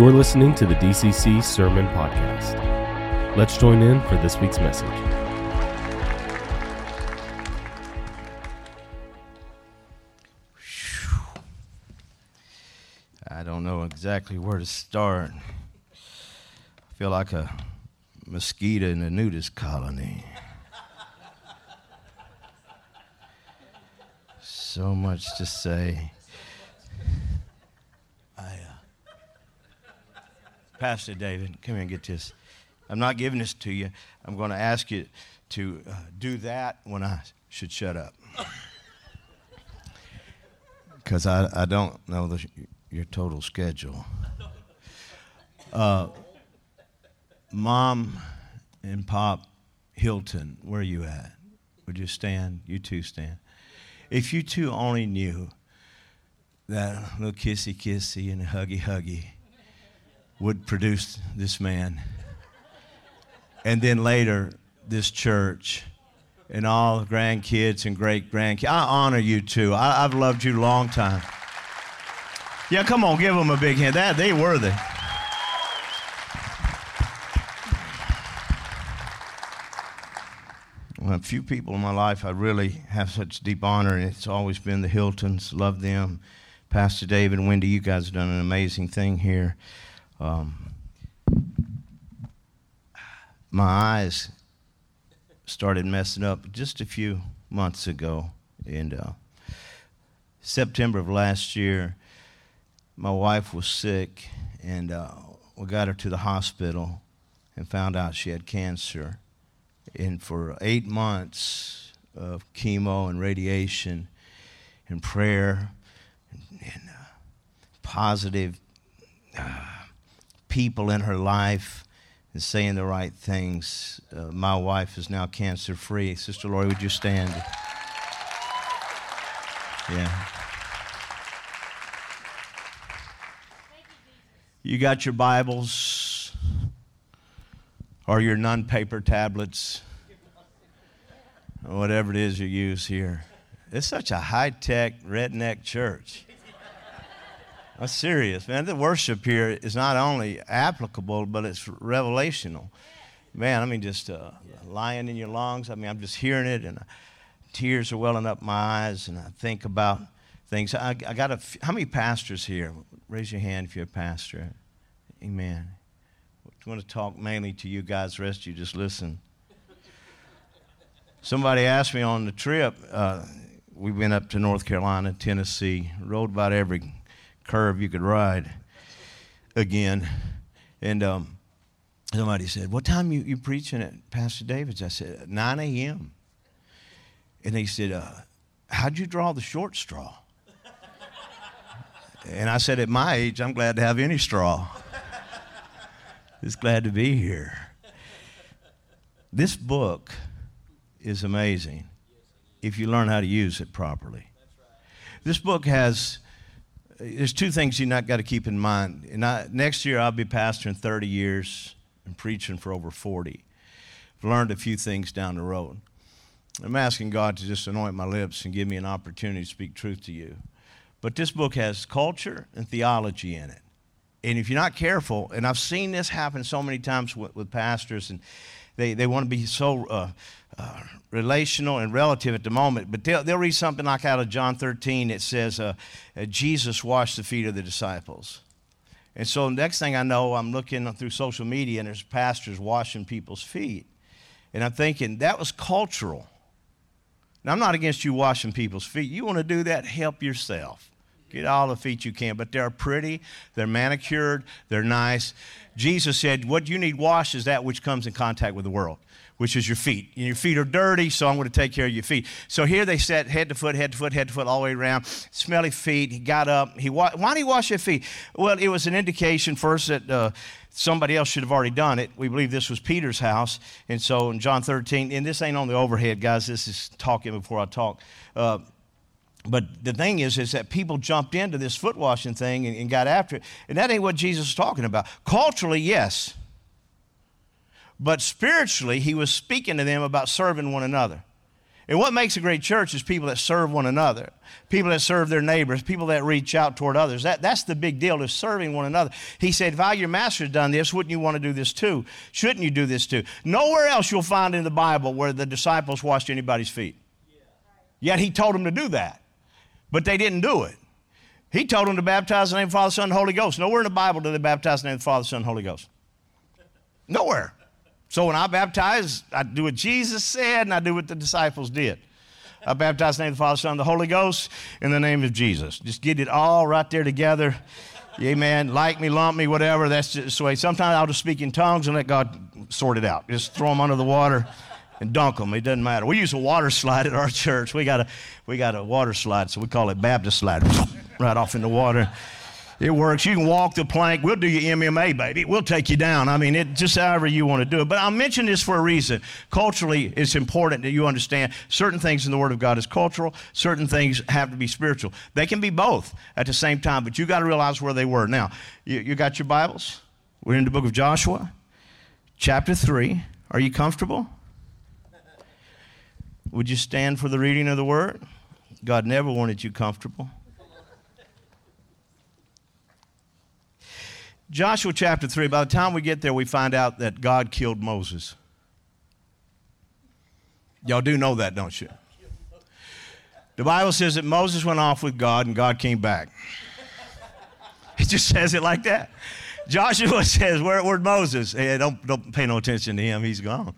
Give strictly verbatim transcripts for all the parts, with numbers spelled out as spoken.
You're listening to the D C C Sermon Podcast. Let's join in for this week's message. I don't know exactly where to start. I feel like a mosquito in a nudist colony. So much to say. Pastor David, come here and get this. I'm not giving this to you. I'm going to ask you to uh, do that when I should shut up. Because I, I don't know the, your total schedule. Uh, Mom and Pop Hilton, where are you at? Would you stand? You two stand. If you two only knew that little kissy kissy and huggy huggy would produce this man, and then later this church, and all the grandkids and great grandkids. I honor you too. I, I've loved you a long time. Yeah, come on, give them a big hand. That they were the. Well, a few people in my life I really have such deep honor, and it's always been the Hiltons. Love them, Pastor David and Wendy. You guys have done an amazing thing here. Um, my eyes started messing up just a few months ago. In uh, September of last year, my wife was sick, and uh, we got her to the hospital and found out she had cancer. And for eight months of chemo and radiation and prayer and, and uh, positive uh, people in her life and saying the right things. Uh, my wife is now cancer-free. Sister Lori, would you stand? Yeah. You got your Bibles or your non-paper tablets or whatever it is you use here. It's such a high-tech, redneck church. I'm serious, man. The worship here is not only applicable, but it's revelational. Man, I mean, just uh, lying in your lungs. I mean, I'm just hearing it, and tears are welling up my eyes, and I think about things. I, I got a. F- How many pastors here? Raise your hand if you're a pastor. Amen. I want to talk mainly to you guys. The rest of you just listen. Somebody asked me on the trip. Uh, we went up to North Carolina, Tennessee, rode about every curve you could ride again. And um, somebody said, what time you, you preaching at Pastor David's? I said, nine a.m. And they said, uh, how'd you draw the short straw? And I said, at my age, I'm glad to have any straw. Just glad to be here. This book is amazing if you learn how to use it properly. This book has... There's two things you not got to keep in mind. And I, next year, I'll be pastoring thirty years and preaching for over forty. I've learned a few things down the road. I'm asking God to just anoint my lips and give me an opportunity to speak truth to you. But this book has culture and theology in it. And if you're not careful, and I've seen this happen so many times with, with pastors, and they, they want to be so uh, uh, relational and relative at the moment, but they'll, they'll read something like out of John thirteen that says, uh, uh, Jesus washed the feet of the disciples. And so next thing I know, I'm looking through social media, and there's pastors washing people's feet. And I'm thinking, that was cultural. Now, I'm not against you washing people's feet. You want to do that, help yourself. Get all the feet you can, but they're pretty, they're manicured, they're nice. Jesus said, what you need washed is that which comes in contact with the world, which is your feet. And your feet are dirty, so I'm going to take care of your feet. So here they sat head to foot, head to foot, head to foot, all the way around. Smelly feet. He got up. He wa- Why did he wash your feet? Well, it was an indication first that uh, somebody else should have already done it. We believe this was Peter's house. And so in John thirteen, and this ain't on the overhead, guys. This is talking before I talk. Uh, But the thing is, is that people jumped into this foot washing thing and, and got after it. And that ain't what Jesus was talking about. Culturally, yes. But spiritually, he was speaking to them about serving one another. And what makes a great church is people that serve one another, people that serve their neighbors, people that reach out toward others. That, that's the big deal, is serving one another. He said, if I, your master, has done this, wouldn't you want to do this too? Shouldn't you do this too? Nowhere else you'll find in the Bible where the disciples washed anybody's feet. Yet he told them to do that, but they didn't do it. He told them to baptize in the name of the Father, Son, and Holy Ghost. Nowhere in the Bible do they baptize in the name of the Father, Son, and Holy Ghost. Nowhere. So when I baptize, I do what Jesus said, and I do what the disciples did. I baptize in the name of the Father, Son, and the Holy Ghost, in the name of Jesus. Just get it all right there together. Amen. Like me, lump me, whatever. That's just the way. Sometimes I'll just speak in tongues and let God sort it out. Just throw them under the water and dunk them. It doesn't matter. We use a water slide at our church. We got a, we got a water slide, so we call it Baptist slide. Right off in the water. It works. You can walk the plank. We'll do your M M A, baby. We'll take you down. I mean, it just however you want to do it. But I mention this for a reason. Culturally, it's important that you understand certain things in the Word of God is cultural. Certain things have to be spiritual. They can be both at the same time, but you got to realize where they were. Now, you, you got your Bibles? We're in the book of Joshua, chapter three. Are you comfortable? Would you stand for the reading of the Word? God never wanted you comfortable. Joshua chapter three, by the time we get there, we find out that God killed Moses. Y'all do know that, don't you? The Bible says that Moses went off with God and God came back. It just says it like that. Joshua says, where, where'd Moses? Hey, don't, don't pay no attention to him. He's gone.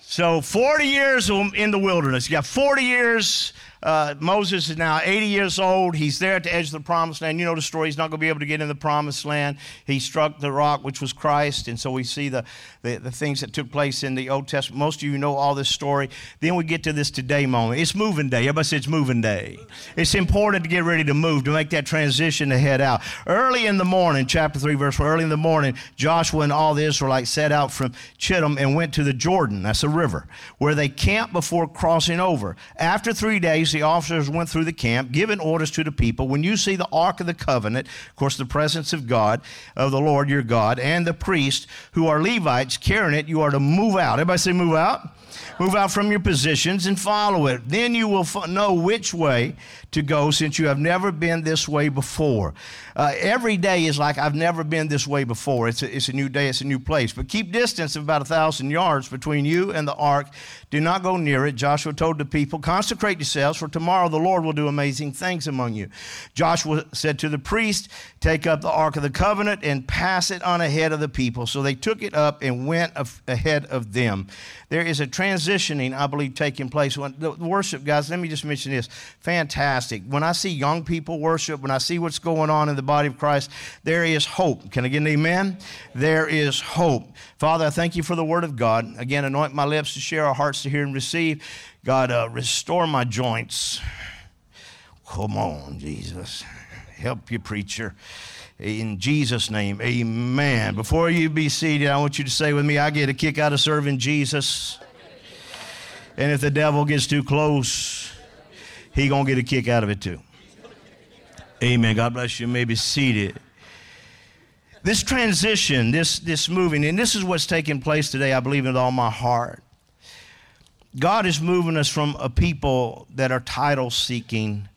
So forty years in the wilderness. You got forty years. Uh, Moses is now eighty years old. He's there at the edge of the promised land. You know the story. He's not going to be able to get in the promised land. He struck the rock, which was Christ. And so we see the, the, the things that took place in the Old Testament. Most of you know all this story. Then we get to this today moment. It's moving day. Everybody say it's moving day. It's important to get ready to move, to make that transition to head out. Early in the morning, chapter three, verse four, early in the morning, Joshua and all the Israelites set out from Chittim and went to the Jordan. That's a river, where they camped before crossing over. After three days, the officers went through the camp, giving orders to the people. When you see the Ark of the Covenant, of course, the presence of God, of the Lord your God, and the priests who are Levites carrying it, you are to move out. Everybody say move out. Move out from your positions and follow it. Then you will f- know which way to go, since you have never been this way before. Uh, every day is like, I've never been this way before. It's a, it's a new day. It's a new place. But keep distance of about a thousand yards between you and the ark. Do not go near it. Joshua told the people, consecrate yourselves, for tomorrow the Lord will do amazing things among you. Joshua said to the priest, take up the Ark of the Covenant and pass it on ahead of the people. So they took it up and went af- ahead of them. There is a transitioning, I believe, taking place. When the worship, guys, let me just mention this. Fantastic. When I see young people worship, when I see what's going on in the body of Christ, there is hope. Can I get an amen? There is hope. Father, I thank you for the word of God. Again, anoint my lips to share, our hearts to hear and receive. God, uh, restore my joints. Come on, Jesus. Help you, preacher. In Jesus' name, amen. Before you be seated, I want you to say with me, I get a kick out of serving Jesus. And if the devil gets too close, he going to get a kick out of it too. Amen. God bless you. You may be seated. This transition, this, this moving, and this is what's taking place today, I believe with all my heart. God is moving us from a people that are title-seeking,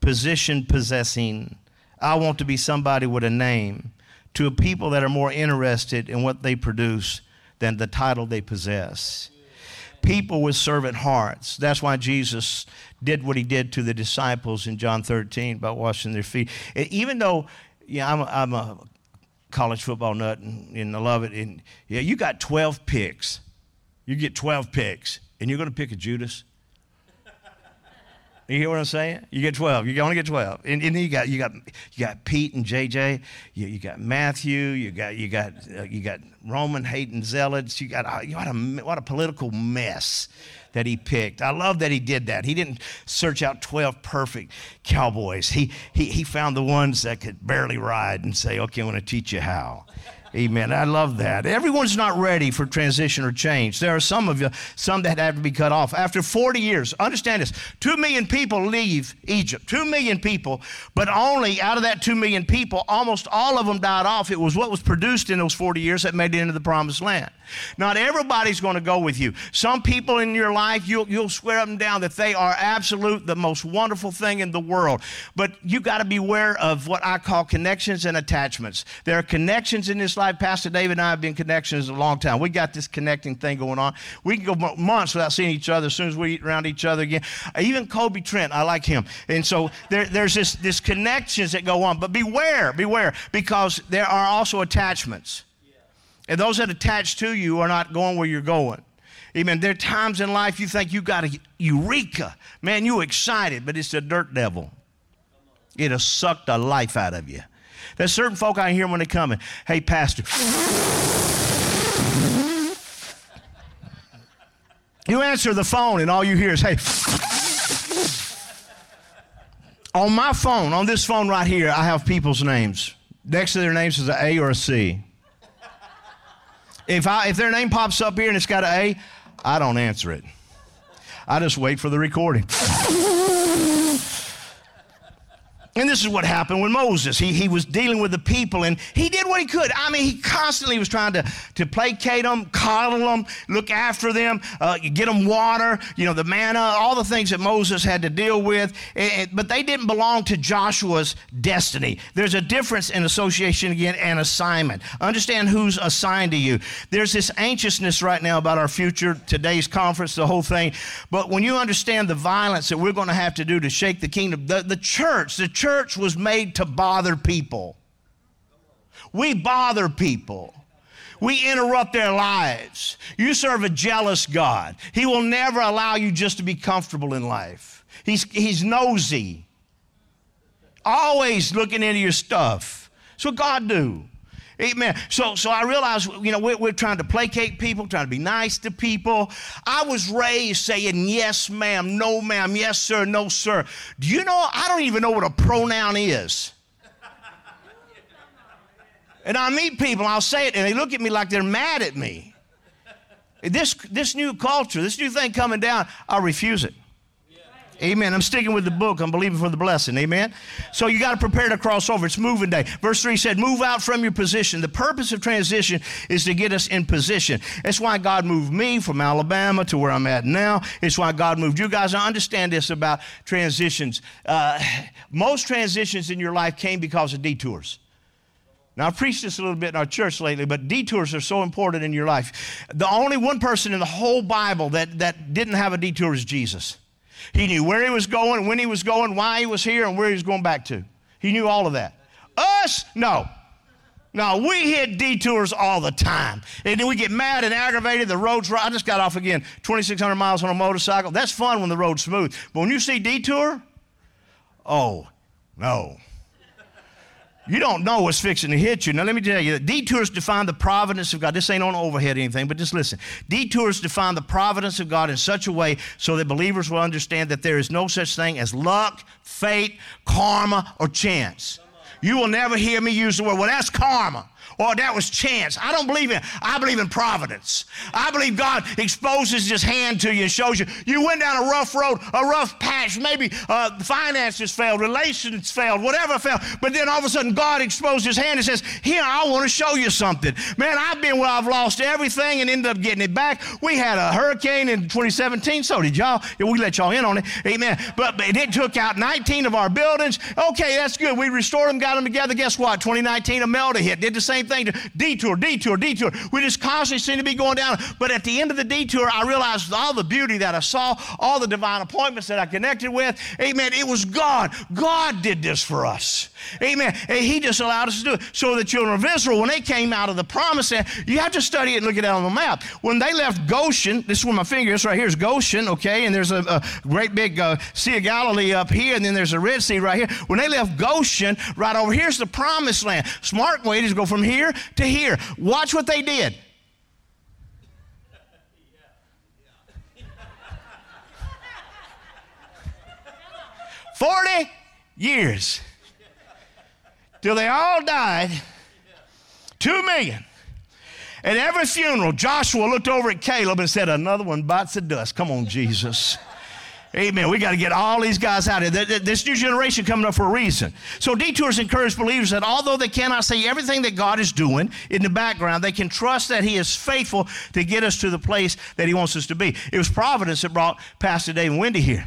position-possessing, I want to be somebody with a name, to a people that are more interested in what they produce than the title they possess. People with servant hearts. That's why Jesus did what he did to the disciples in John thirteen by washing their feet. And even though, yeah, I'm a, I'm a college football nut and, and I love it. And yeah, you got twelve picks. You get twelve picks, and you're going to pick a Judas. You hear what I'm saying? You get twelve. You only get twelve, and, and then you got you got you got Pete and J J. You, you got Matthew. You got you got uh, you got Roman hating zealots. You got uh, what a what a political mess that he picked. I love that he did that. He didn't search out twelve perfect cowboys. He he he found the ones that could barely ride and say, "Okay, I'm going to teach you how." Amen. I love that. Everyone's not ready for transition or change. There are some of you, some that have to be cut off. After forty years, understand this, two million people leave Egypt, two million people, but only out of that two million people, almost all of them died off. It was what was produced in those forty years that made it into the promised land. Not everybody's going to go with you. Some people in your life, you'll, you'll swear up and down that they are absolute, the most wonderful thing in the world. But you got to beware of what I call connections and attachments. There are connections in this life. Pastor David and I have been connections a long time. We got this connecting thing going on. We can go months without seeing each other as soon as we eat around each other again. Even Kobe Trent, I like him. And so there, there's this, this connections that go on. But beware, beware, because there are also attachments. And those that attach to you are not going where you're going. Amen. There are times in life you think you got a eureka. Man, you're excited, but it's the dirt devil. It'll suck the life out of you. There's certain folk I hear when they're coming. Hey, pastor. You answer the phone and all you hear is, hey. On my phone, on this phone right here, I have people's names. Next to their names is an A or a C. If I, if their name pops up here and it's got an A, I don't answer it. I just wait for the recording. And this is what happened with Moses. He, he was dealing with the people, and he did what he could. I mean, he constantly was trying to, to placate them, coddle them, look after them, uh, get them water, you know, the manna, all the things that Moses had to deal with. And, but they didn't belong to Joshua's destiny. There's a difference in association again and assignment. Understand who's assigned to you. There's this anxiousness right now about our future, today's conference, the whole thing. But when you understand the violence that we're going to have to do to shake the kingdom, the, the church, the church, Church was made to bother people. We bother people. We interrupt their lives. You serve a jealous God. He will never allow you just to be comfortable in life. He's, he's nosy. Always looking into your stuff. That's what God do. Amen. So, so I realized, you know, we're, we're trying to placate people, trying to be nice to people. I was raised saying, yes, ma'am, no, ma'am, yes, sir, no, sir. Do you know, I don't even know what a pronoun is. And I meet people, I'll say it, and they look at me like they're mad at me. This, this new culture, this new thing coming down, I refuse it. Amen. I'm sticking with the book. I'm believing for the blessing. Amen. So you got to prepare to cross over. It's moving day. Verse three said, move out from your position. The purpose of transition is to get us in position. That's why God moved me from Alabama to where I'm at now. It's why God moved you guys. I understand this about transitions. Uh, most transitions in your life came because of detours. Now, I've preached this a little bit in our church lately, but detours are so important in your life. The only one person in the whole Bible that, that didn't have a detour is Jesus. He knew where he was going, when he was going, why he was here, and where he was going back to. He knew all of that. Us? No. No, we hit detours all the time. And then we get mad and aggravated. The road's right. I just got off again, twenty-six hundred miles on a motorcycle. That's fun when the road's smooth. But when you see detour, oh, no. You don't know what's fixing to hit you. Now, let me tell you, detours define the providence of God. This ain't on overhead or anything, but just listen. Detours define the providence of God in such a way so that believers will understand that there is no such thing as luck, fate, karma, or chance. You will never hear me use the word, well, that's karma, or that was chance. I don't believe in it. I believe in providence. I believe God exposes his hand to you and shows you. You went down a rough road, a rough patch. Maybe uh, finances failed, relations failed, whatever failed. But then all of a sudden God exposed his hand and says, here, I want to show you something. Man, I've been where I've lost everything and ended up getting it back. We had a hurricane in twenty seventeen. So did y'all. We let y'all in on it. Amen. But, but it took out nineteen of our buildings. Okay, that's good. We restored them, got them together. Guess what? twenty nineteen, a melda hit. Did the same thing to detour, detour, detour. We just constantly seem to be going down. But at the end of the detour, I realized all the beauty that I saw, all the divine appointments that I connected with. Amen. It was God. God did this for us. Amen. And he just allowed us to do it. So the children of Israel, when they came out of the promised land, you have to study it and look at it on the map. When they left Goshen, this is where my finger is right here is Goshen, okay? And there's a, a great big uh, Sea of Galilee up here, and then there's a Red Sea right here. When they left Goshen, right over here's the promised land. Smart way to go from here here to here. Watch what they did. forty years till they all died, Two million. At every funeral, Joshua looked over at Caleb and said, another one bites the dust. Come on, Jesus. Amen. We got to get all these guys out of here. This new generation coming up for a reason. So detours encourage believers that although they cannot see everything that God is doing in the background, they can trust that he is faithful to get us to the place that he wants us to be. It was providence that brought Pastor David and Wendy here.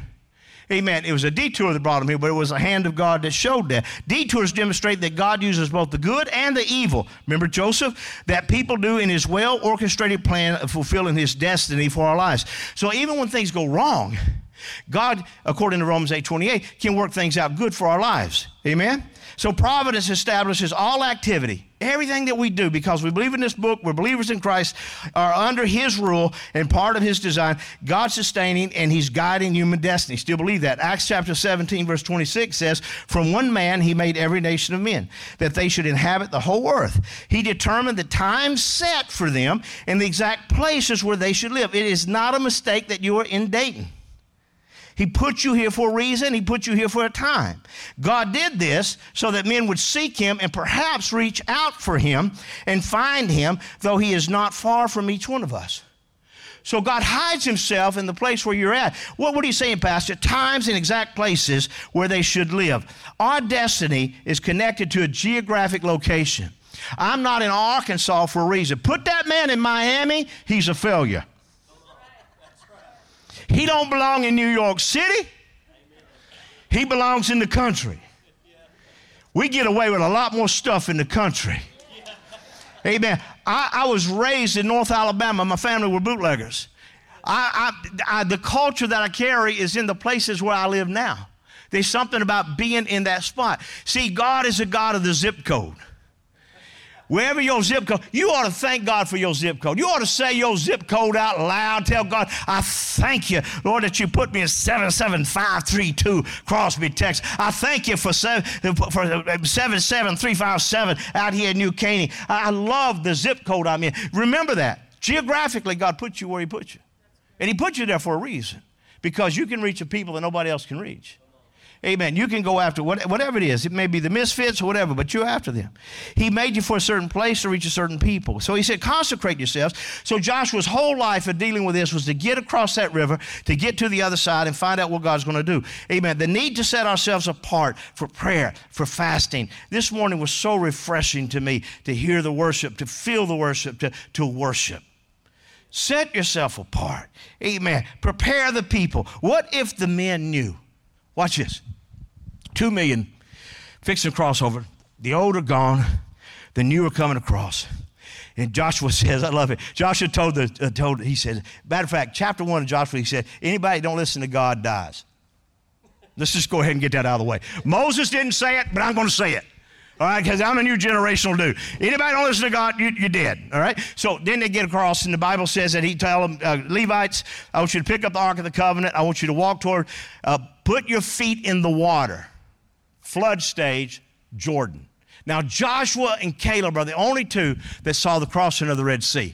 Amen. It was a detour that brought him here, but it was the hand of God that showed that. Detours demonstrate that God uses both the good and the evil. Remember Joseph? That people do in his well-orchestrated plan of fulfilling his destiny for our lives. So even when things go wrong, God, according to Romans eight twenty-eight, can work things out good for our lives. Amen? So providence establishes all activity, everything that we do, because we believe in this book, we're believers in Christ, are under his rule and part of his design. God's sustaining and he's guiding human destiny. Still believe that. Acts chapter seventeen, verse twenty-six says, from one man he made every nation of men, that they should inhabit the whole earth. He determined the time set for them and the exact places where they should live. It is not a mistake that you are in Dayton. He put you here for a reason. He put you here for a time. God did this so that men would seek him and perhaps reach out for him and find him, though he is not far from each one of us. So God hides himself in the place where you're at. What, what are you saying, Pastor? Times and exact places where they should live. Our destiny is connected to a geographic location. I'm not in Arkansas for a reason. Put that man in Miami, he's a failure. He don't belong in New York City. He belongs in the country. We get away with a lot more stuff in the country. Amen. I, I was raised in North Alabama. My family were bootleggers. I, I, I, the culture that I carry is in the places where I live now. There's something about being in that spot. See, God is a God of the zip code. Wherever your zip code, you ought to thank God for your zip code. You ought to say your zip code out loud. Tell God, I thank you, Lord, that you put me in seven seven five three two Crosby, Texas. I thank you for, seven, for seven seven three five seven out here in New Caney. I love the zip code I'm in. Remember that. Geographically, God put you where he put you. And he put you there for a reason, because you can reach a people that nobody else can reach. Amen. You can go after whatever it is. It may be the misfits or whatever, but you're after them. He made you for a certain place to reach a certain people. So he said, consecrate yourselves. So Joshua's whole life of dealing with this was to get across that river, to get to the other side and find out what God's going to do. Amen. The need to set ourselves apart for prayer, for fasting. This morning was so refreshing to me to hear the worship, to feel the worship, to, to worship. Set yourself apart. Amen. Prepare the people. What if the men knew? Watch this. Two million fixing crossover. The old are gone. The new are coming across. And Joshua says, I love it. Joshua told the, uh, told, he said, matter of fact, chapter one of Joshua, he said, anybody that don't listen to God dies. Let's just go ahead and get that out of the way. Moses didn't say it, but I'm going to say it. All right, because I'm a new generational dude. Anybody don't listen to God, you, you're dead. All right? So then they get across, and the Bible says that he tell them, uh, Levites, I want you to pick up the Ark of the Covenant. I want you to walk toward, uh, put your feet in the water. Flood stage, Jordan. Now, Joshua and Caleb are the only two that saw the crossing of the Red Sea.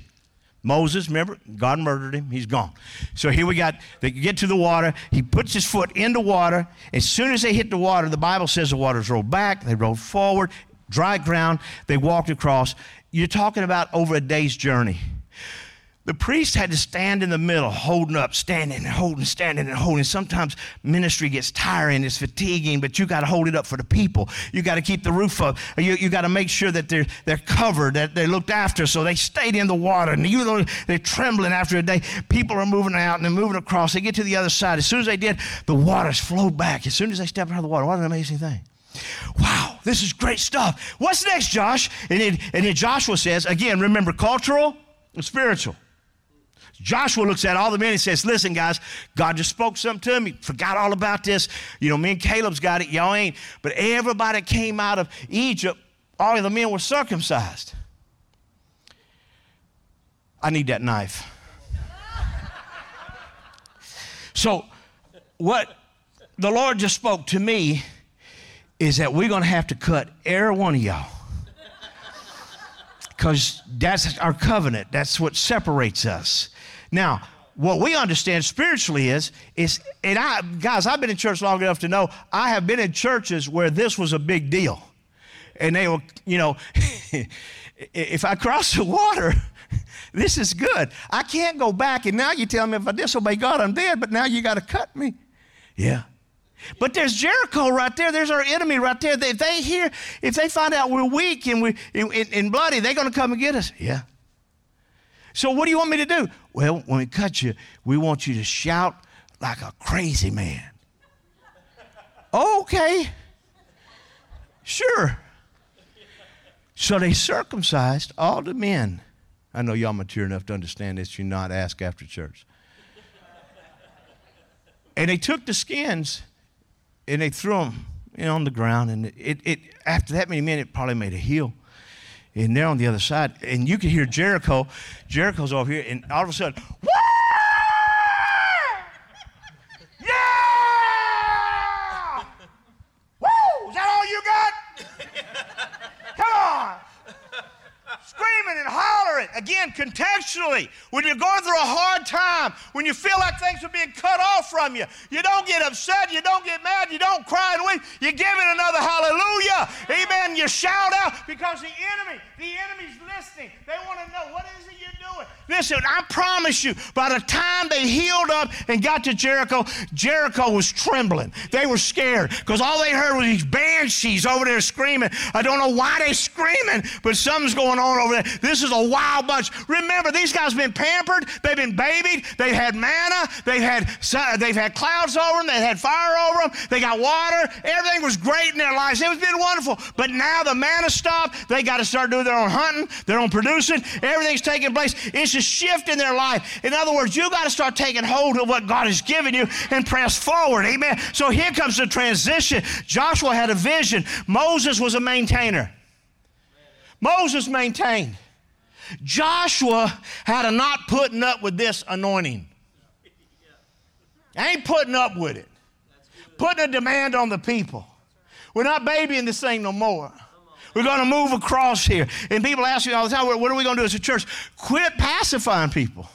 Moses, remember, God murdered him. He's gone. So here we got, they get to the water. He puts his foot in the water. As soon as they hit the water, the Bible says the waters rolled back. They rolled forward, dry ground. They walked across. You're talking about over a day's journey. The priest had to stand in the middle, holding up, standing and holding, standing and holding. Sometimes ministry gets tiring, it's fatiguing, but you got to hold it up for the people. You got to keep the roof up. You, you got to make sure that they're, they're covered, that they're looked after. So they stayed in the water, and you know, they're trembling after a day. People are moving out, and they're moving across. They get to the other side. As soon as they did, the waters flowed back. As soon as they stepped out of the water, what an amazing thing. Wow, this is great stuff. What's next, Josh? And then, and then Joshua says, again, remember, cultural and spiritual. Joshua looks at all the men and says, listen, guys, God just spoke something to me. Forgot all about this. You know, me and Caleb's got it. Y'all ain't. But everybody came out of Egypt. All of the men were circumcised. I need that knife. So what the Lord just spoke to me is that we're going to have to cut every one of y'all. Because that's our covenant. That's what separates us. Now, what we understand spiritually is, is, and I, guys, I've been in church long enough to know I have been in churches where this was a big deal. And they were, you know, if I cross the water, this is good. I can't go back, and now you tell me if I disobey God, I'm dead, but now you got to cut me. Yeah. But there's Jericho right there. There's our enemy right there. If they hear, if they find out we're weak and, we, and, and bloody, they're going to come and get us. Yeah. So what do you want me to do? Well, when we cut you, we want you to shout like a crazy man. Okay. Sure. So they circumcised all the men. I know y'all mature enough to understand this. You're not asked after church. And they took the skins and they threw them on the ground. And it, it after that many men, it probably made a hill. And they're on the other side. And you could hear Jericho. Jericho's over here. And all of a sudden, woo! Yeah! Woo! Is that all you got? Come on! Screaming and hollering. Again, contextually, when you're going through a hard time, when you feel like things are being cut off from you, you don't get upset, you don't get mad, you don't cry and weep. You give it another hallelujah. Amen. You shout out because the enemy, the enemy's listening. They want to know, what is it you're doing? Listen, I promise you, by the time they healed up and got to Jericho, Jericho was trembling. They were scared because all they heard was these banshees over there screaming. I don't know why they're screaming, but something's going on over there. This is a wild bunch. Remember, these guys have been pampered. They've been babied. They've had manna. They've had they've had clouds over them. They've had fire over them. They got water. Everything was great in their lives. It was been wonderful. But now the manna stopped. They got to start doing their own hunting, their own producing. Everything's taking place. It's a shift in their life. In other words, you got to start taking hold of what God has given you and press forward. Amen. So here comes the transition. Joshua had a vision. Moses was a maintainer. Moses maintained. Joshua had a not putting up with this anointing. I ain't putting up with it. Putting a demand on the people. We're not babying this thing no more. We're going to move across here. And people ask me all the time, what are we going to do as a church? Quit pacifying people.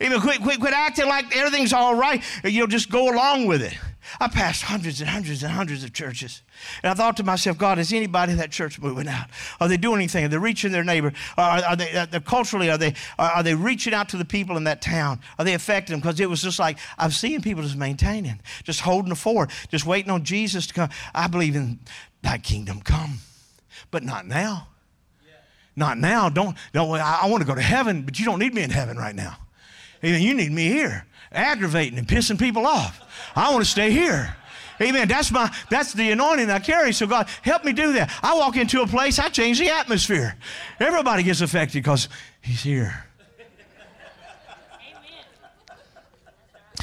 Even quit, quit, quit acting like everything's all right. You'll just go along with it. I passed hundreds and hundreds and hundreds of churches. And I thought to myself, God, is anybody in that church moving out? Are they doing anything? Are they reaching their neighbor? Are, are they are, culturally, are they, are, are they reaching out to the people in that town? Are they affecting them? Because it was just like, I've seen people just maintaining, just holding it forward, just waiting on Jesus to come. I believe in thy kingdom come, but not now. Yeah. Not now. Don't. don't I, I want to go to heaven, but you don't need me in heaven right now. Amen. You need me here, aggravating and pissing people off. I want to stay here. Amen. That's my, that's the anointing I carry. So God, help me do that. I walk into a place, I change the atmosphere. Everybody gets affected because he's here. Amen.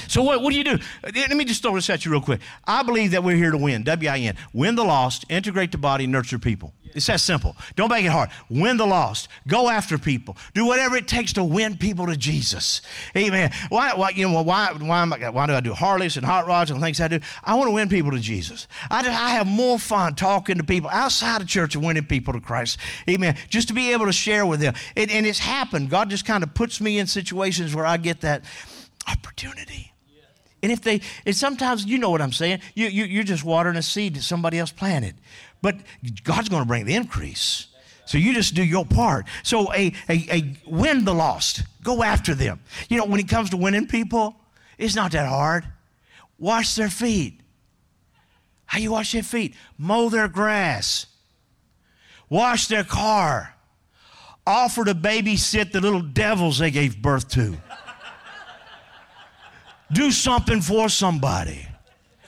So what, what do you do? Let me just throw this at you real quick. I believe that we're here to win, W I N. Win the lost, integrate the body, nurture people. It's that simple. Don't make it hard. Win the lost. Go after people. Do whatever it takes to win people to Jesus. Amen. Why? Why? You know why? Why, am I, why do I do Harleys and hot rods and things I do? I want to win people to Jesus. I, do, I have more fun talking to people outside of church and winning people to Christ. Amen. Just to be able to share with them, it, and it's happened. God just kind of puts me in situations where I get that opportunity. And if they, and sometimes you know what I'm saying. You you you're just watering a seed that somebody else planted. But God's going to bring the increase. So you just do your part. So a, a, a win the lost. Go after them. You know, when it comes to winning people, it's not that hard. Wash their feet. How you wash their feet? Mow their grass. Wash their car. Offer to babysit the little devils they gave birth to. Do something for somebody.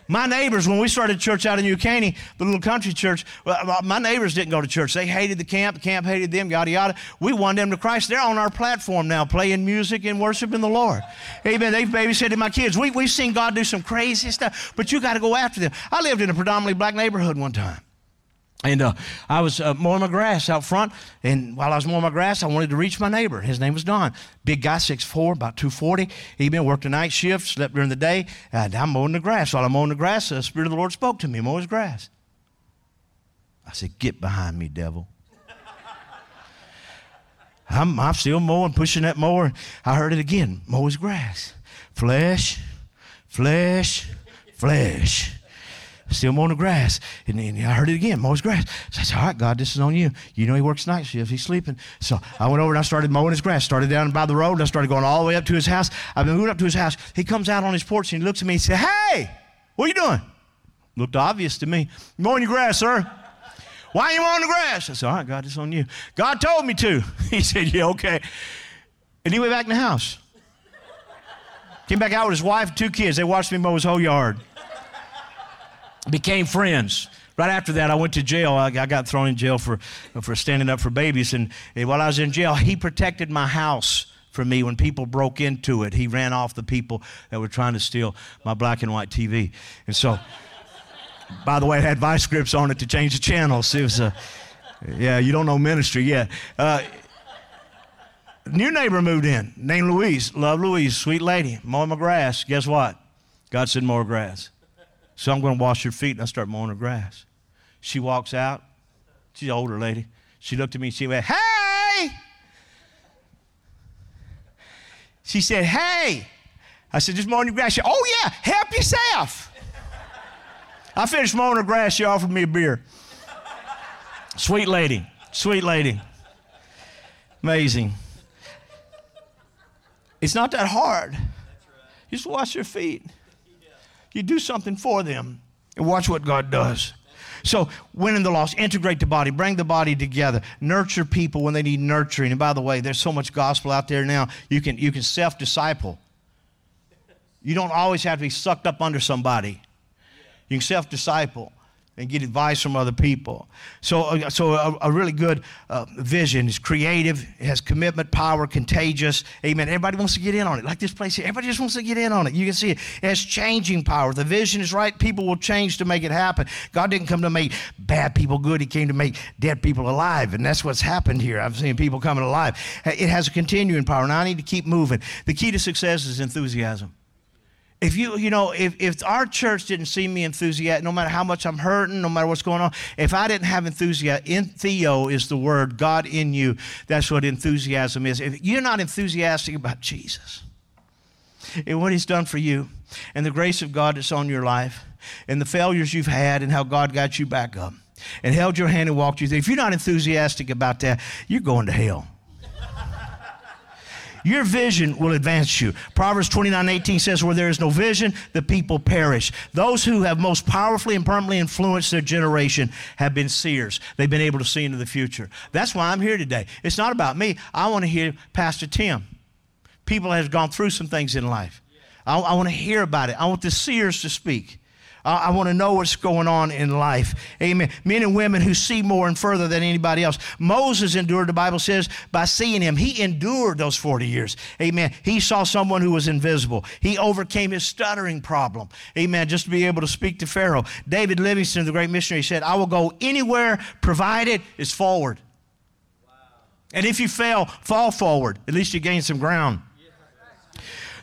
My neighbors, when we started church out in New Caney, the little country church, my neighbors didn't go to church. They hated the camp. The camp hated them, yada, yada. We won them to Christ. They're on our platform now, playing music and worshiping the Lord. Amen. They've babysitted my kids. We, we've seen God do some crazy stuff, but you got to go after them. I lived in a predominantly black neighborhood one time. And uh, I was uh, mowing my grass out front. And while I was mowing my grass, I wanted to reach my neighbor. His name was Don. Big guy, six foot four, about two forty. Amen. Worked a night shift, slept during the day. And I'm mowing the grass. While I'm mowing the grass, the Spirit of the Lord spoke to me, mow his grass. I said, get behind me, devil. I'm, I'm still mowing, pushing that mower. I heard it again, mow his grass. Flesh, flesh, flesh. still mowing the grass. And, and I heard it again, mows grass. So I said, all right, God, this is on you. You know he works night shift. He's sleeping. So I went over and I started mowing his grass. Started down by the road and I started going all the way up to his house. I've been moving up to his house. He comes out on his porch and he looks at me and said, hey, what are you doing? Looked obvious to me. You're mowing your grass, sir. Why are you mowing the grass? I said, all right, God, it's on you. God told me to. He said, yeah, okay. And he went back in the house. Came back out with his wife and two kids. They watched me mow his whole yard. Became friends. Right after that, I went to jail. I got thrown in jail for, for standing up for babies. And while I was in jail, he protected my house for me. When people broke into it, he ran off the people that were trying to steal my black and white T V. And so... By the way, it had vice grips on it to change the channels. It was a, yeah, you don't know ministry yet. Uh, new neighbor moved in, named Louise. Love Louise, sweet lady. Mowing my grass. Guess what? God said, mow grass. So I'm going to wash your feet, and I start mowing her grass. She walks out. She's an older lady. She looked at me, and she went, hey! She said, hey! I said, just mowing your grass. She said, oh, yeah, help yourself. I finished mowing her grass. She offered me a beer. Sweet lady. Sweet lady. Amazing. It's not that hard. Right. You just wash your feet. Yeah. You do something for them and watch what God does. So winning the lost, integrate the body, bring the body together, nurture people when they need nurturing. And by the way, there's so much gospel out there now. You can, you can self-disciple. You don't always have to be sucked up under somebody. You can self-disciple and get advice from other people. So, uh, so a, a really good uh, vision is creative, it has commitment, power, contagious. Amen. Everybody wants to get in on it. Like this place here, everybody just wants to get in on it. You can see it. It has changing power. The vision is right. People will change to make it happen. God didn't come to make bad people good. He came to make dead people alive, and that's what's happened here. I've seen people coming alive. It has a continuing power, and I need to keep moving. The key to success is enthusiasm. If you, you know, if, if our church didn't see me enthusiastic, no matter how much I'm hurting, no matter what's going on, if I didn't have enthusiasm, entheo is the word, God in you, that's what enthusiasm is. If you're not enthusiastic about Jesus and what he's done for you and the grace of God that's on your life and the failures you've had and how God got you back up and held your hand and walked you through, if you're not enthusiastic about that, you're going to hell. Your vision will advance you. Proverbs twenty-nine eighteen says, where there is no vision, the people perish. Those who have most powerfully and permanently influenced their generation have been seers. They've been able to see into the future. That's why I'm here today. It's not about me. I want to hear Pastor Tim. People that have gone through some things in life. I, I want to hear about it. I want the seers to speak. I, I want to know what's going on in life. Amen. Men and women who see more and further than anybody else. Moses endured, the Bible says, by seeing him. He endured those forty years. Amen. He saw someone who was invisible. He overcame his stuttering problem. Amen. Just to be able to speak to Pharaoh. David Livingstone, the great missionary, said, I will go anywhere provided it's forward. Wow. And if you fail, fall forward. At least you gain some ground.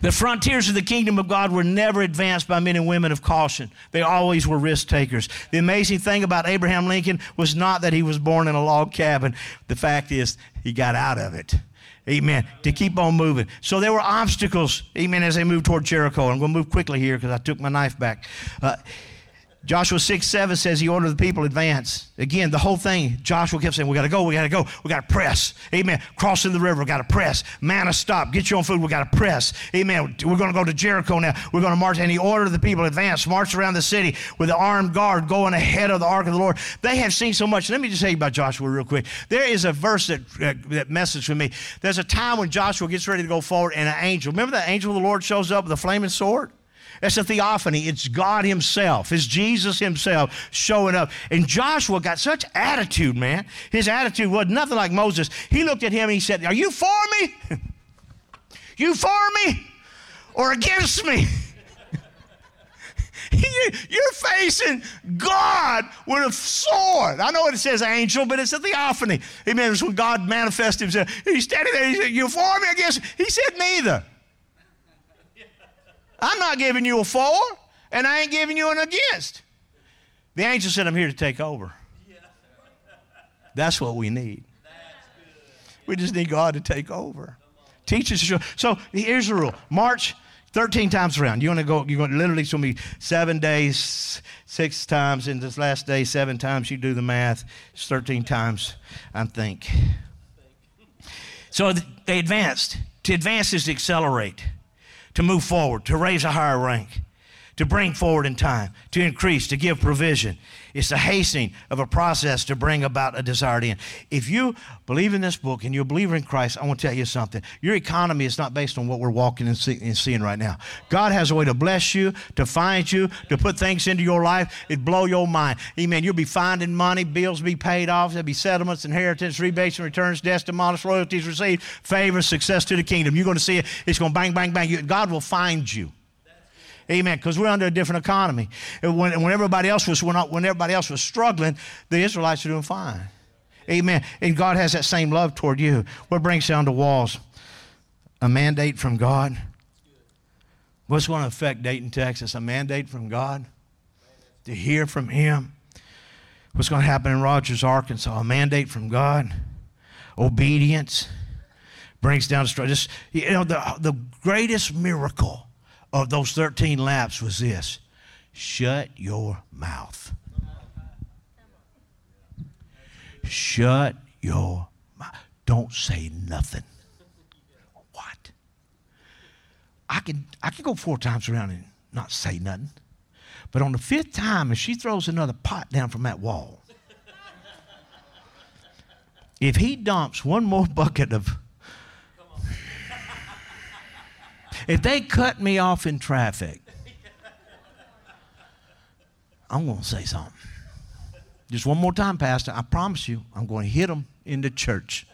The frontiers of the kingdom of God were never advanced by men and women of caution. They always were risk takers. The amazing thing about Abraham Lincoln was not that he was born in a log cabin. The fact is, he got out of it. Amen. To keep on moving. So there were obstacles, amen, as they moved toward Jericho. I'm going to move quickly here because I took my knife back. Uh, Joshua six seven says he ordered the people advance. Again, the whole thing, Joshua kept saying, we got to go, we got to go, we got to press. Amen. Crossing the river, we got to press. Manna, stop. Get your own food, we got to press. Amen. We're going to go to Jericho now. We're going to march. And he ordered the people advance, march around the city with the armed guard going ahead of the ark of the Lord. They have seen so much. Let me just tell you about Joshua real quick. There is a verse that, uh, that messaged with me. There's a time when Joshua gets ready to go forward and an angel. Remember that angel of the Lord shows up with a flaming sword? That's a theophany. It's God himself. It's Jesus himself showing up. And Joshua got such attitude, man. His attitude was nothing like Moses. He looked at him and he said, are you for me? You for me or against me? You're facing God with a sword. I know it says angel, but it's a theophany. Amen. It's when God manifests himself. He's standing there. He said, you for me or against me? He said, neither. I'm not giving you a for, and I ain't giving you an against. The angel said, I'm here to take over. Yeah. That's what we need. We just need God to take over. Teach us. So here's the rule. March, thirteen times around. You're going to go, you're going to literally, it's going to be seven days, six times, and this last day, seven times. You do the math. It's thirteen times, I think. So they advanced. To advance is to accelerate, to move forward, to raise a higher rank, to bring forward in time, to increase, to give provision. It's the hastening of a process to bring about a desired end. If you believe in this book and you're a believer in Christ, I want to tell you something. Your economy is not based on what we're walking and, see, and seeing right now. God has a way to bless you, to find you, to put things into your life. It'd blow your mind. Amen. You'll be finding money, bills be paid off, there'll be settlements, inheritance, rebates and returns, debts demolished, royalties received, favor, success to the kingdom. You're going to see it. It's going to bang, bang, bang. God will find you. Amen. Because we're under a different economy. When, when everybody else was when, when everybody else was struggling, the Israelites are doing fine. Amen. And God has that same love toward you. What brings down the walls? A mandate from God. What's going to affect Dayton, Texas? A mandate from God to hear from Him. What's going to happen in Rogers, Arkansas? A mandate from God. Obedience brings down the struggle. Just, you know, the the greatest miracle of those thirteen laps was this: shut your mouth. Shut your mouth. Don't say nothing. What? I can I can go four times around and not say nothing, but on the fifth time, if she throws another pot down from that wall, if he dumps one more bucket of If they cut me off in traffic, I'm going to say something. Just one more time, Pastor. I promise you, I'm going to hit them in the church.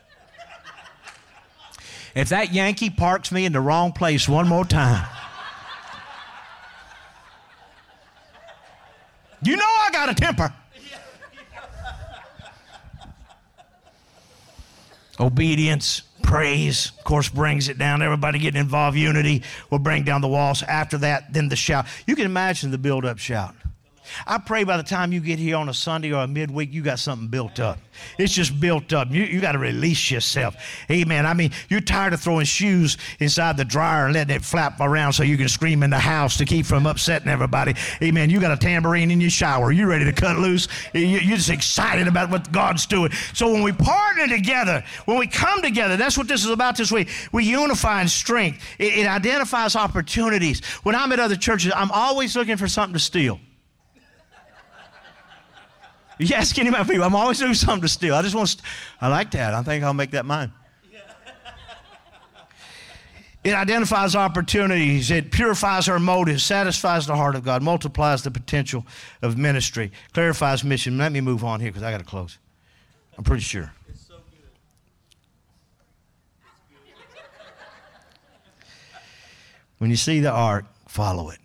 If that Yankee parks me in the wrong place one more time, you know I got a temper. Obedience. Praise, of course, brings it down. Everybody getting involved. Unity will bring down the walls. After that, then the shout. You can imagine the build-up shout. I pray by the time you get here on a Sunday or a midweek, you got something built up. It's just built up. You, you got to release yourself. Amen. I mean, you're tired of throwing shoes inside the dryer and letting it flap around so you can scream in the house to keep from upsetting everybody. Amen. You got a tambourine in your shower. You're ready to cut loose. You're just excited about what God's doing. So when we partner together, when we come together, that's what this is about this week. We unify in strength. It, it identifies opportunities. When I'm at other churches, I'm always looking for something to steal. You ask any of my people, I'm always doing something to steal. I just want to, st- I like that. I think I'll make that mine. Yeah. It identifies opportunities. It purifies our motives, satisfies the heart of God, multiplies the potential of ministry, clarifies mission. Let me move on here because I got to close. I'm pretty sure. It's so good. It's good. When you see the ark, follow it.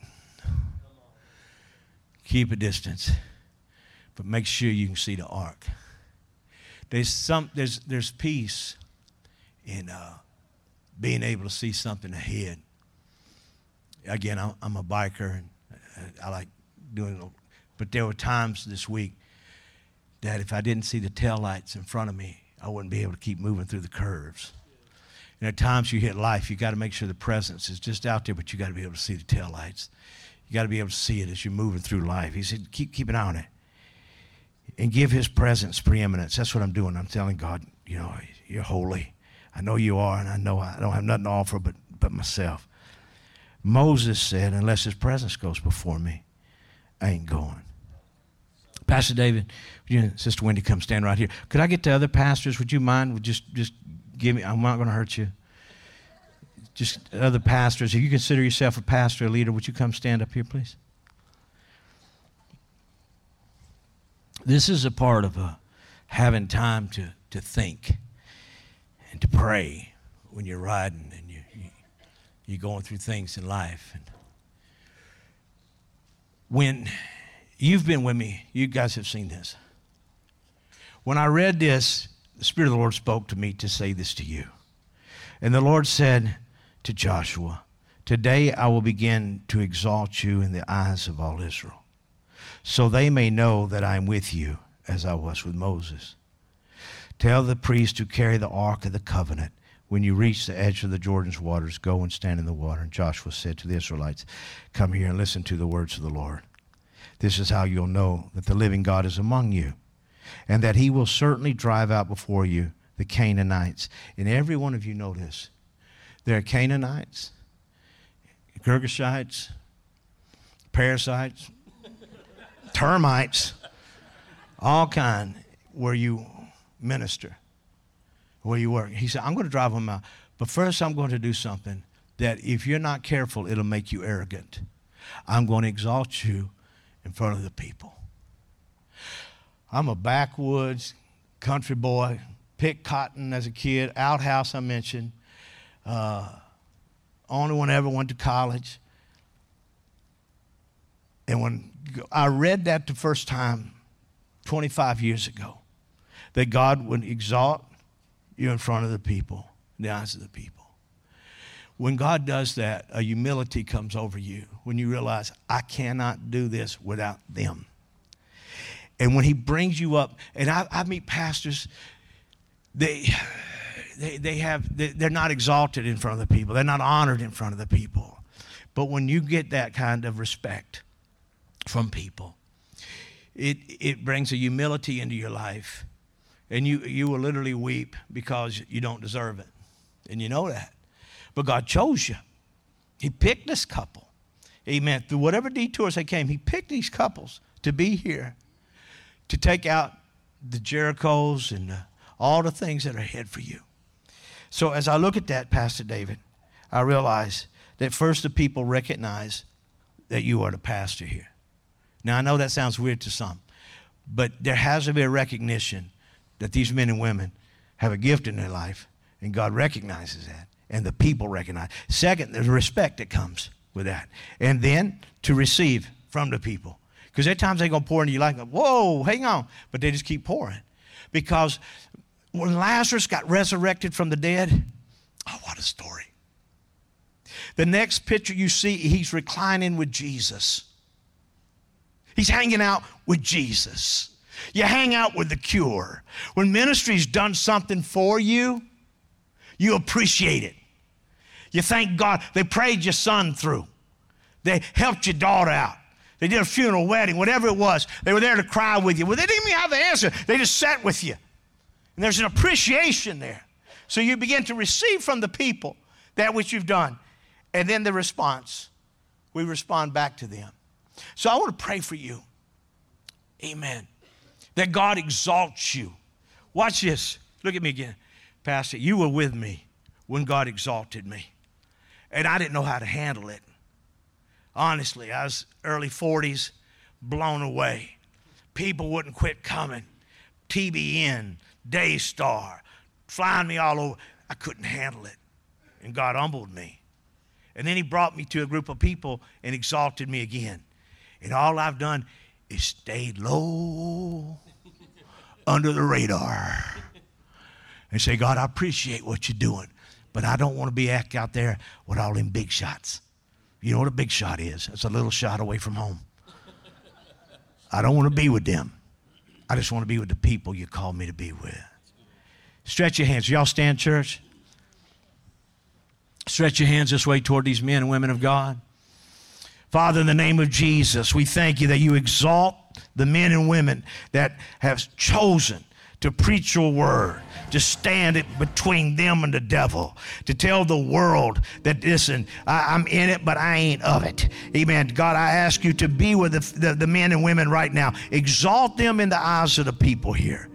Keep a distance. But make sure you can see the ark. There's some there's there's peace in uh, being able to see something ahead. Again, I'm, I'm a biker and I like doing it, but there were times this week that if I didn't see the taillights in front of me, I wouldn't be able to keep moving through the curves. And at times you hit life, you got to make sure the presence is just out there, but you got to be able to see the taillights. You got to be able to see it as you're moving through life. He said, keep keep an eye on it. And give His presence preeminence. That's what I'm doing. I'm telling God, you know, You're holy. I know You are, and I know I don't have nothing to offer but, but myself. Moses said, unless His presence goes before me, I ain't going. Pastor David, you know, Sister Wendy, come stand right here. Could I get the other pastors? Would you mind? Would just, just give me, I'm not going to hurt you. Just other pastors. If you consider yourself a pastor, a leader, would you come stand up here, please? This is a part of uh, having time to, to think and to pray when you're riding and you, you, you're going through things in life. And when you've been with me, you guys have seen this. When I read this, the Spirit of the Lord spoke to me to say this to you. And the Lord said to Joshua, today I will begin to exalt you in the eyes of all Israel, so they may know that I am with you as I was with Moses. Tell the priest to carry the Ark of the Covenant When you reach the edge of the Jordan's waters, go and stand in the water. And Joshua said to the Israelites, come here and listen to the words of the Lord. This is how you'll know that the living God is among you, and that he will certainly drive out before you the Canaanites. And every one of you know this. There are Canaanites, Girgashites, parasites, termites, all kind where you minister, where you work. He said, I'm going to drive them out. But first I'm going to do something that if you're not careful, it'll make you arrogant. I'm going to exalt you in front of the people. I'm a backwoods country boy, picked cotton as a kid, outhouse I mentioned, uh, only one ever went to college. And when I read that the first time twenty-five years ago, that God would exalt you in front of the people, in the eyes of the people. When God does that, a humility comes over you when you realize, I cannot do this without them. And when he brings you up, and I, I meet pastors, they they they have they, they're not exalted in front of the people. They're not honored in front of the people. But when you get that kind of respect from people, it it brings a humility into your life, and you you will literally weep because you don't deserve it, and you know that. But God chose you. He picked this couple. Amen. Through whatever detours they came, he picked these couples to be here, to take out the Jerichos and the, all the things that are ahead for you. So as I look at that, Pastor David, I realize that first the people recognize that you are the pastor here. Now, I know that sounds weird to some, but there has to be a recognition that these men and women have a gift in their life, and God recognizes that, and the people recognize. Second, there's respect that comes with that, and then to receive from the people. Because there are times they're going to pour into you like, whoa, hang on. But they just keep pouring. Because when Lazarus got resurrected from the dead, oh, what a story. The next picture you see, he's reclining with Jesus. He's hanging out with Jesus. You hang out with the cure. When ministry's done something for you, you appreciate it. You thank God. They prayed your son through. They helped your daughter out. They did a funeral, wedding, whatever it was. They were there to cry with you. Well, they didn't even have the answer. They just sat with you. And there's an appreciation there. So you begin to receive from the people that which you've done. And then the response, we respond back to them. So I want to pray for you. Amen. That God exalts you. Watch this. Look at me again. Pastor, you were with me when God exalted me. And I didn't know how to handle it. Honestly, I was early forties, blown away. People wouldn't quit coming. T B N, Daystar, flying me all over. I couldn't handle it. And God humbled me. And then he brought me to a group of people and exalted me again. And all I've done is stayed low under the radar and say, God, I appreciate what you're doing, but I don't want to be out there with all them big shots. You know what a big shot is? It's a little shot away from home. I don't want to be with them. I just want to be with the people you called me to be with. Stretch your hands. Y'all stand, church? Stretch your hands this way toward these men and women of God. Father, in the name of Jesus, we thank you that you exalt the men and women that have chosen to preach your word, to stand it between them and the devil, to tell the world that, listen, I, I'm in it, but I ain't of it. Amen. God, I ask you to be with the, the, the men and women right now. Exalt them in the eyes of the people here.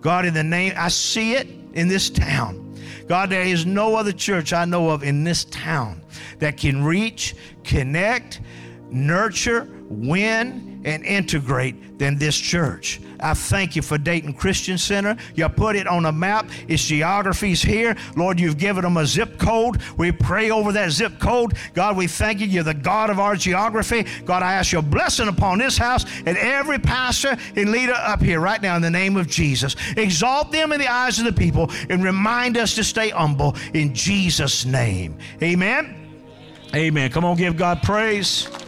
God, in the name, I see it in this town. God, there is no other church I know of in this town that can reach, connect, nurture, win, and integrate than this church. I thank you for Dayton Christian Center. You put it on a map. Its geography's here. Lord, you've given them a zip code. We pray over that zip code. God, we thank you. You're the God of our geography. God, I ask your blessing upon this house and every pastor and leader up here right now in the name of Jesus. Exalt them in the eyes of the people and remind us to stay humble in Jesus' name. Amen? Amen. Come on, give God praise.